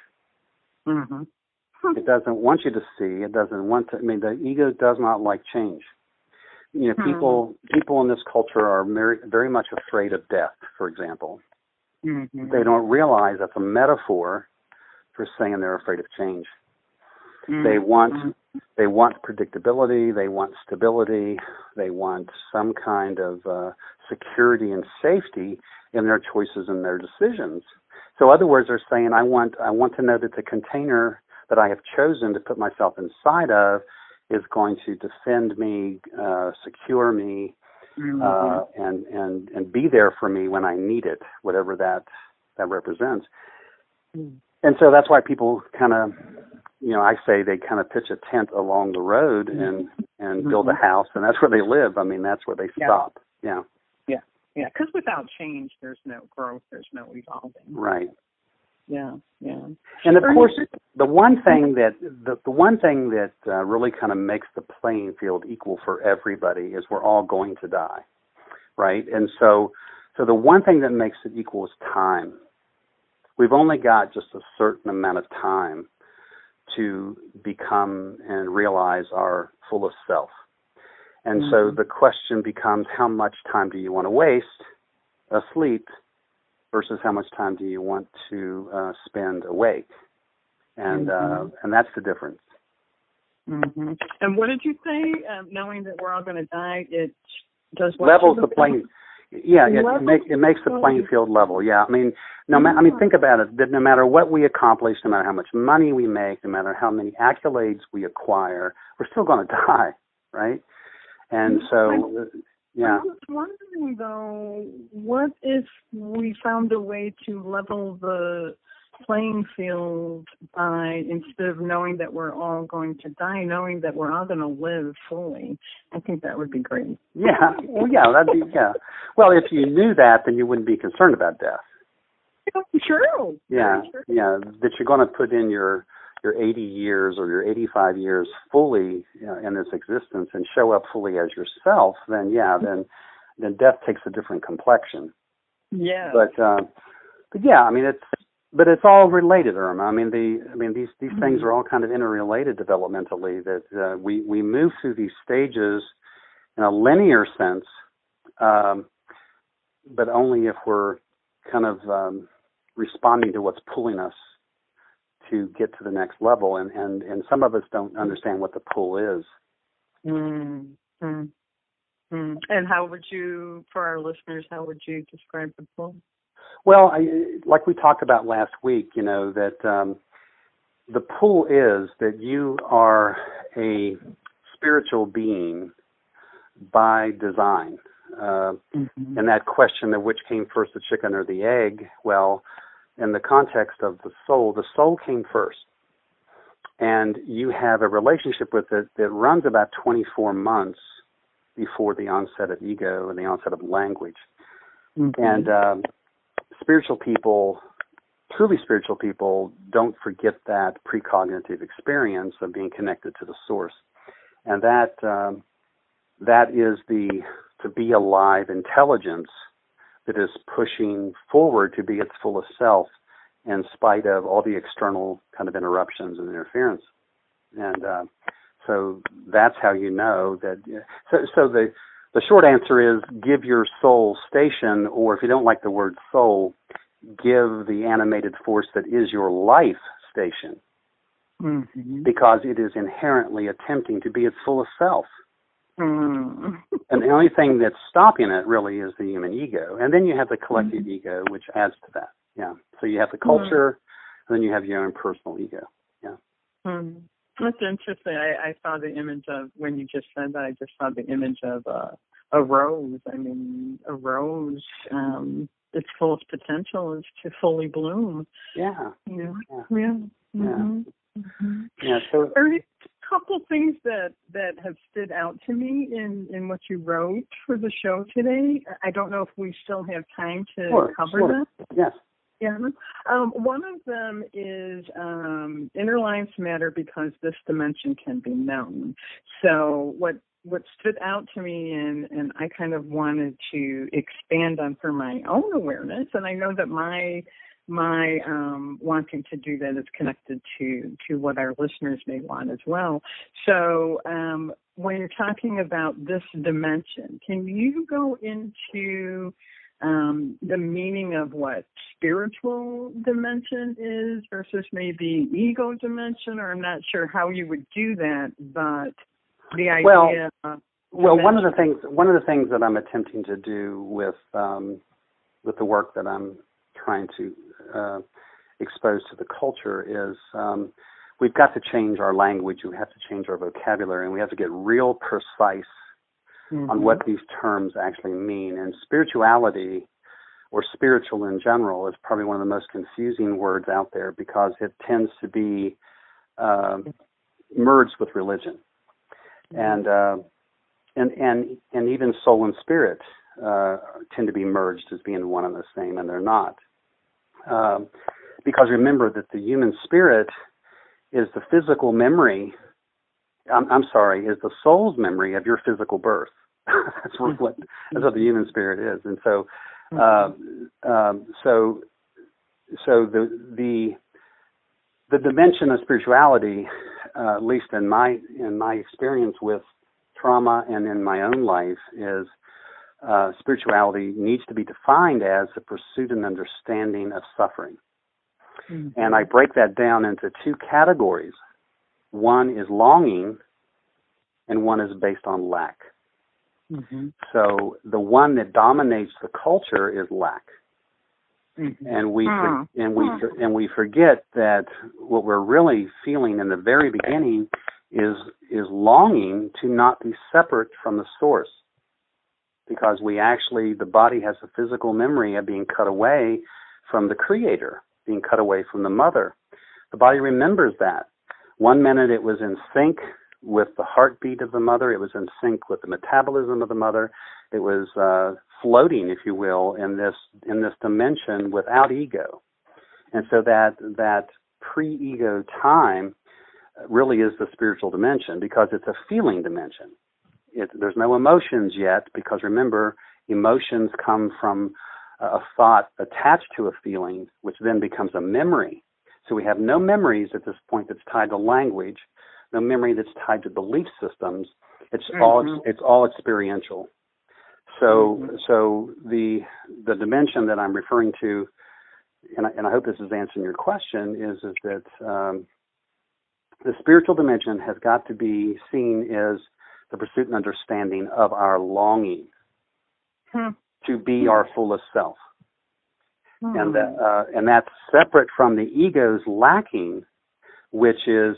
Mm-hmm. It doesn't want you to see. It doesn't want to. I mean, the ego does not like change. You know, people in this culture are very, very much afraid of death, for example. Mm-hmm. They don't realize that's a metaphor for saying they're afraid of change. Mm-hmm. They want predictability. They want stability. They want some kind of security and safety in their choices and their decisions. So, in other words, they're saying, I want to know that the container that I have chosen to put myself inside of is going to defend me, secure me, and be there for me when I need it, whatever that represents. Mm. And so that's why people kind of, you know, I say they kind of pitch a tent along the road and build a house, and that's where they live. I mean, that's where they stop. Yeah. Yeah. Yeah. Because without change, there's no growth. There's no evolving. Right. Yeah, yeah. And of course, the one thing that really kind of makes the playing field equal for everybody is we're all going to die, right? And so the one thing that makes it equal is time. We've only got just a certain amount of time to become and realize our fullest self. And so the question becomes, how much time do you want to waste asleep versus how much time do you want to spend awake? And that's the difference. Mm-hmm. And what did you say? Knowing that we're all going to die, it does what? Levels the playing. Yeah, it makes the playing field level. Yeah, I mean, think about it. That no matter what we accomplish, no matter how much money we make, no matter how many accolades we acquire, we're still going to die, right? And so. Yeah. I was wondering, though, what if we found a way to level the playing field by, instead of knowing that we're all going to die, knowing that we're all going to live fully? I think that would be great. Yeah. Well, yeah, Well, if you knew that, then you wouldn't be concerned about death. True. Yeah. True. Yeah. That you're going to put in your your 80 years or your 85 years fully in this existence and show up fully as yourself, then then death takes a different complexion. Yeah. But yeah, I mean, it's all related, Irma. I mean, these mm-hmm. things are all kind of interrelated developmentally. That we move through these stages in a linear sense, but only if we're kind of responding to what's pulling us to get to the next level, and some of us don't understand what the pull is. Mm-hmm. And how would you, for our listeners, how would you describe the pull? Well, like we talked about last week, you know, that the pull is that you are a spiritual being by design. Mm-hmm. And that question of which came first, the chicken or the egg, well, in the context of the soul came first. And you have a relationship with it that runs about 24 months before the onset of ego and the onset of language. Mm-hmm. And spiritual people, truly spiritual people, don't forget that precognitive experience of being connected to the source. And that is the to be alive intelligence that is pushing forward to be its fullest self in spite of all the external kind of interruptions and interference. And so that's how you know that. So the short answer is give your soul station, or if you don't like the word soul, give the animated force that is your life station, mm-hmm. because it is inherently attempting to be its fullest self. Mm. And the only thing that's stopping it really is the human ego. And then you have the collective mm. ego, which adds to that. Yeah. So you have the culture, mm. and then you have your own personal ego. Yeah. Mm. That's interesting. I saw the image of, when you just said that, I just saw the image of a rose. I mean, a rose, its fullest potential is to fully bloom. Yeah. You know? Yeah. Yeah. Mm-hmm. Yeah. Mm-hmm. Yeah. So. Couple things that have stood out to me in what you wrote for the show today. I don't know if we still have time to cover that. Yes. Yeah. One of them is inner lives matter because this dimension can be known. So what stood out to me, and I kind of wanted to expand on for my own awareness, and I know that my wanting to do that is connected to what our listeners may want as well. So when you're talking about this dimension, can you go into the meaning of what spiritual dimension is versus maybe ego dimension? Or I'm not sure how you would do that, but the idea of dimension. one of the things that I'm attempting to do with the work that I'm trying to expose to the culture is we've got to change our language, we have to change our vocabulary, and we have to get real precise mm-hmm. on what these terms actually mean. And spirituality, or spiritual in general, is probably one of the most confusing words out there because it tends to be merged with religion. Mm-hmm. And even soul and spirit tend to be merged as being one and the same, and they're not. Because remember that the human spirit is the physical memory, is the soul's memory of your physical birth. That's what the human spirit is. And so, so the dimension of spirituality, at least in my experience with trauma and in my own life, is spirituality needs to be defined as the pursuit and understanding of suffering. Mm-hmm. And I break that down into two categories. One is longing, and one is based on lack. Mm-hmm. So the one that dominates the culture is lack. Mm-hmm. And we forget that what we're really feeling in the very beginning is longing to not be separate from the source. Because the body has a physical memory of being cut away from the creator, being cut away from the mother. The body remembers that. One minute it was in sync with the heartbeat of the mother. It was in sync with the metabolism of the mother. It was floating, if you will, in this dimension without ego. And so that pre-ego time really is the spiritual dimension, because it's a feeling dimension. There's no emotions yet, because remember, emotions come from a thought attached to a feeling, which then becomes a memory. So we have no memories at this point that's tied to language, no memory that's tied to belief systems. It's all experiential. So the dimension that I'm referring to, and I hope this is answering your question, is that the spiritual dimension has got to be seen as the pursuit and understanding of our longing to be our fullest self. And that's separate from the ego's lacking, which is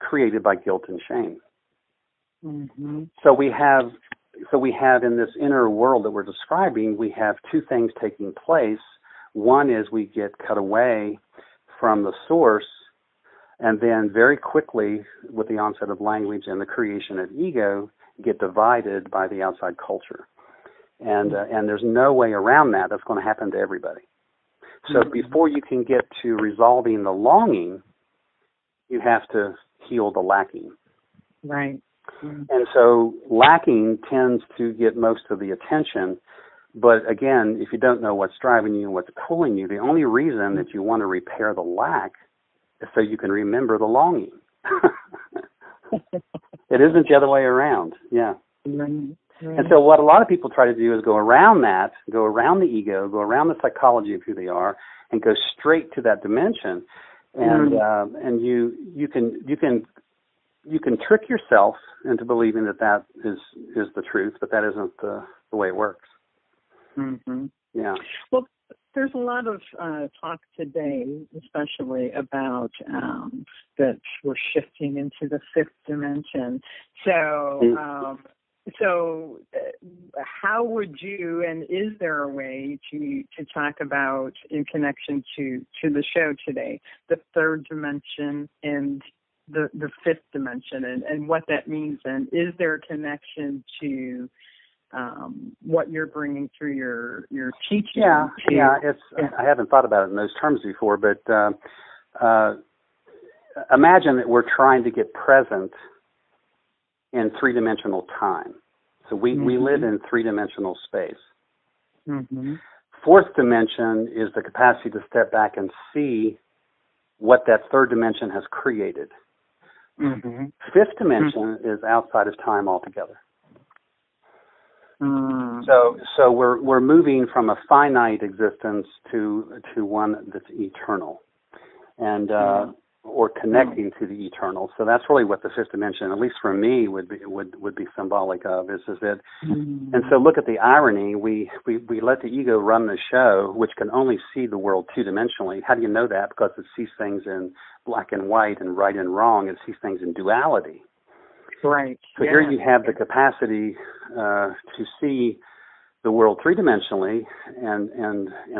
created by guilt and shame. So we have in this inner world that we're describing, we have two things taking place. One is we get cut away from the source, and then very quickly, with the onset of language and the creation of ego, get divided by the outside culture. And there's no way around that. That's going to happen to everybody. So before you can get to resolving the longing, you have to heal the lacking. Right. And so lacking tends to get most of the attention. But again, if you don't know what's driving you and what's pulling you, the only reason that you want to repair the lack is so you can remember the longing. It isn't the other way around. Yeah. Right. And so what a lot of people try to do is go around that, go around the ego, go around the psychology of who they are, and go straight to that dimension. And and you can trick yourself into believing that is the truth, but that isn't the way it works. Yeah. Well, there's a lot of talk today, especially about that we're shifting into the fifth dimension. So how would you, and is there a way to talk about, in connection to the show today, the third dimension and the fifth dimension, and what that means, and is there a connection to what you're bringing through your teaching? I haven't thought about it in those terms before, but imagine that we're trying to get present in three-dimensional time. So we live in three-dimensional space. Fourth dimension is the capacity to step back and see what that third dimension has created. Fifth dimension is outside of time altogether. So we're moving from a finite existence to one that's eternal, and or connecting to the eternal. So that's really what the fifth dimension, at least for me, would be symbolic of, is it. And so look at the irony. We let the ego run the show, which can only see the world two-dimensionally. How do you know that? Because it sees things in black and white and right and wrong. It sees things in duality. Right. So here you have the capacity to see the world three-dimensionally and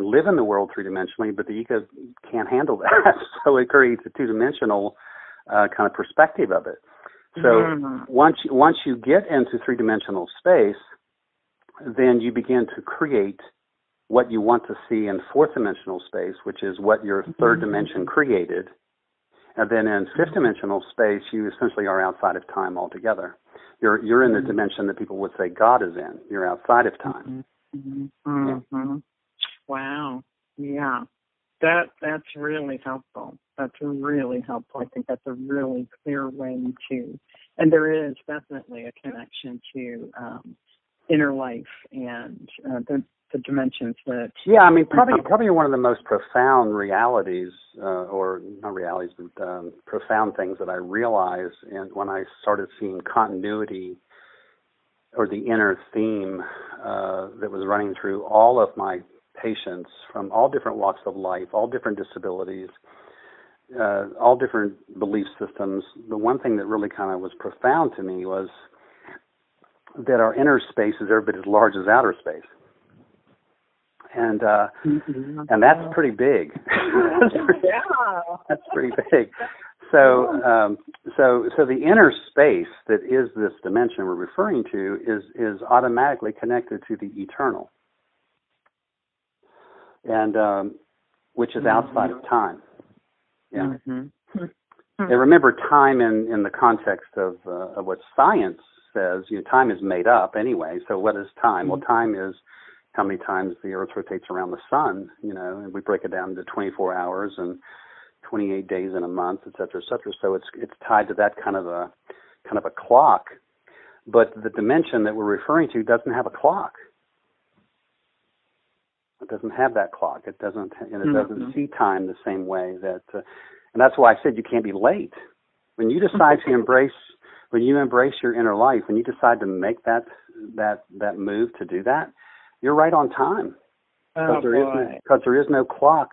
live in the world three-dimensionally, but the ego can't handle that. So it creates a two-dimensional kind of perspective of it. So once you get into three-dimensional space, then you begin to create what you want to see in fourth-dimensional space, which is what your third dimension created. And then in fifth-dimensional space, you essentially are outside of time altogether. You're in the dimension that people would say God is in. You're outside of time. Wow. Yeah. That's really helpful. I think that's a really clear way to, and there is definitely a connection to inner life and the dimensions that. Yeah, I mean, probably one of the most profound realities, or not realities, but profound things that I realized when I started seeing continuity, or the inner theme that was running through all of my patients from all different walks of life, all different disabilities, all different belief systems. The one thing that really kind of was profound to me was that our inner space is every bit as large as outer space. And that's pretty big. That's pretty big. So the inner space that is this dimension we're referring to is automatically connected to the eternal, and which is outside of time. Yeah. Mm-hmm. And remember, time in the context of what science says, you know, time is made up anyway. So what is time? Mm-hmm. Well, time is how many times the Earth rotates around the sun, you know, and we break it down into 24 hours and 28 days in a month, et cetera, et cetera. So it's tied to that kind of a clock. But the dimension that we're referring to doesn't have a clock. It doesn't have that clock. It doesn't, and it doesn't mm-hmm. see time the same way that, and that's why I said you can't be late. When you decide to embrace your inner life, when you decide to make that move to do that, you're right on time. Because there is no clock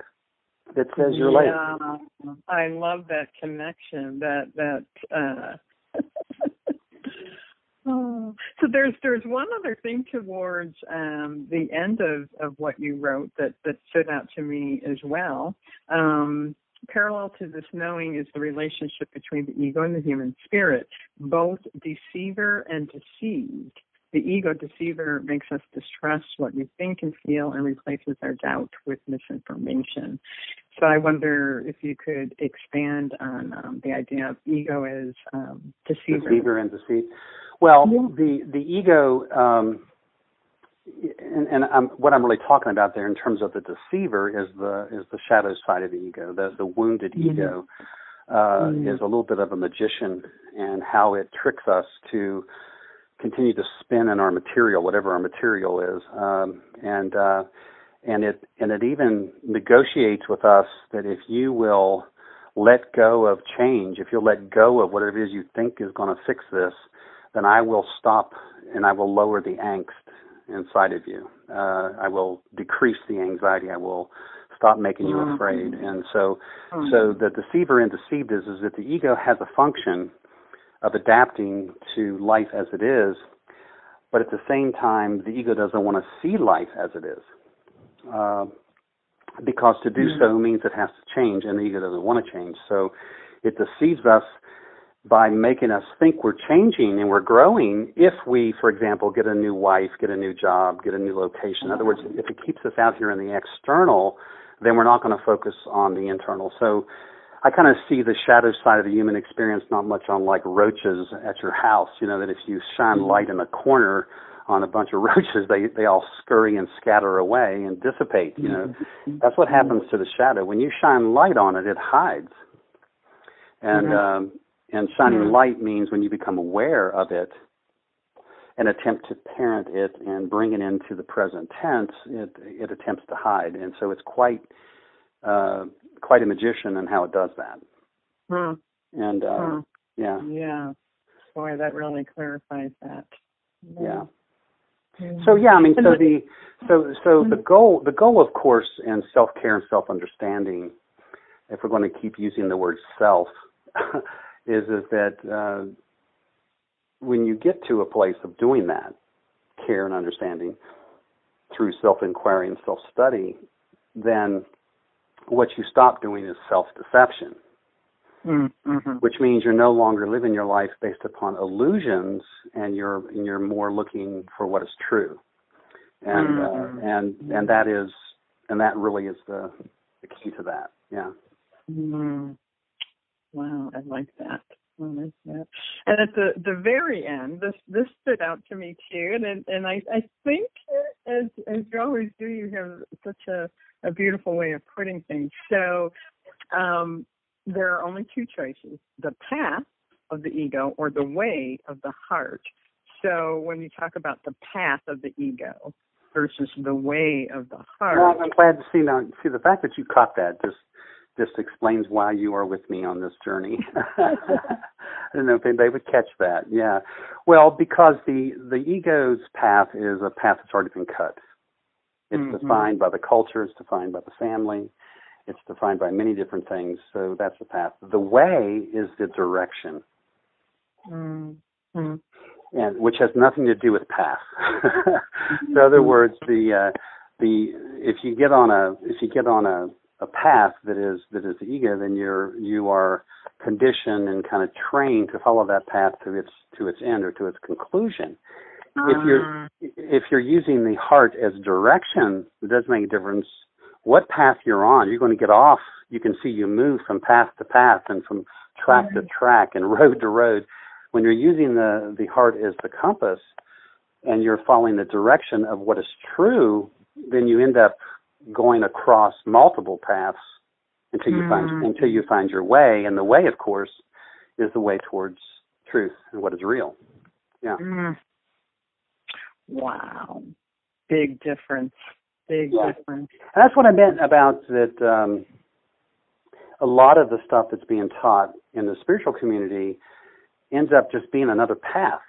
that says you're late. I love that connection. Oh, so there's one other thing towards the end of what you wrote that stood out to me as well. Parallel to this knowing is the relationship between the ego and the human spirit, both deceiver and deceived. The ego deceiver makes us distrust what we think and feel and replaces our doubt with misinformation. So I wonder if you could expand on the idea of ego as deceiver. Deceiver and deceived. Well, yeah. The ego, what I'm really talking about there in terms of the deceiver is the shadow side of the ego. The wounded mm-hmm. ego is a little bit of a magician, and how it tricks us to continue to spin in our material, whatever our material is, and it even negotiates with us that if you will let go of change, if you'll let go of whatever it is you think is going to fix this, then I will stop and I will lower the angst inside of you. I will decrease the anxiety. I will stop making you afraid. And so the deceiver and deceived is that the ego has a function of adapting to life as it is, but at the same time, the ego doesn't want to see life as it is, because to do so means it has to change, and the ego doesn't want to change. So it deceives us by making us think we're changing and we're growing if we, for example, get a new wife, get a new job, get a new location. In other words, if it keeps us out here in the external, then we're not going to focus on the internal. So I kind of see the shadow side of the human experience not much unlike roaches at your house. You know, that if you shine light in a corner on a bunch of roaches, they all scurry and scatter away and dissipate, you know. That's what happens to the shadow. When you shine light on it, it hides. And shining light means when you become aware of it and attempt to parent it and bring it into the present tense, it attempts to hide. And so it's quite a magician in how it does that. And boy, that really clarifies that. So the goal of course in self-care and self-understanding, if we're going to keep using the word self, is that when you get to a place of doing that care and understanding through self-inquiry and self-study, then what you stop doing is self-deception, which means you're no longer living your life based upon illusions, and you're more looking for what is true, and that really is the key to that. Yeah. Wow, I like that. And at the very end, this stood out to me too, and I think as you always do, you have such a beautiful way of putting things. So there are only two choices: the path of the ego or the way of the heart. So when you talk about the path of the ego versus the way of the heart, well, I'm glad to see the fact that you caught that. Just explains why you are with me on this journey. I don't know if anybody would catch that. Yeah. Well, because the ego's path is a path that's already been cut. It's defined by the culture. It's defined by the family. It's defined by many different things. So that's the path. The way is the direction, and which has nothing to do with path. In other words, if you get on a path that is the ego, then you are conditioned and kind of trained to follow that path to its end or to its conclusion. If you're using the heart as direction, it doesn't make a difference what path you're on. You're going to get off. You can see you move from path to path and from track to track and road to road. When you're using the heart as the compass and you're following the direction of what is true, then you end up going across multiple paths until you find your way. And the way, of course, is the way towards truth and what is real. Yeah. Mm. Wow. Big difference. Big difference. And that's what I meant about that. A lot of the stuff that's being taught in the spiritual community ends up just being another path.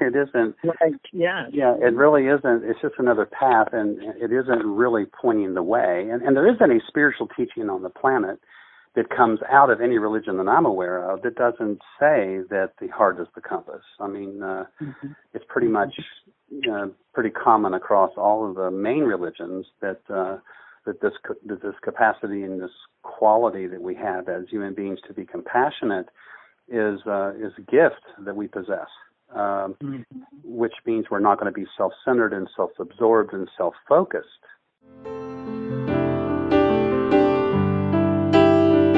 It isn't. Right. Yeah. Yeah. It really isn't. It's just another path, and it isn't really pointing the way. And there isn't any spiritual teaching on the planet that comes out of any religion that I'm aware of that doesn't say that the heart is the compass. I mean, it's pretty much pretty common across all of the main religions that that this capacity and this quality that we have as human beings to be compassionate is a gift that we possess, which means we're not going to be self-centered and self-absorbed and self-focused.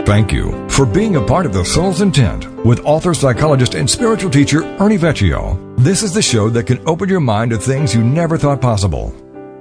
Thank you for being a part of The Soul's Intent with author, psychologist, and spiritual teacher Ernie Vecchio. This is the show that can open your mind to things you never thought possible.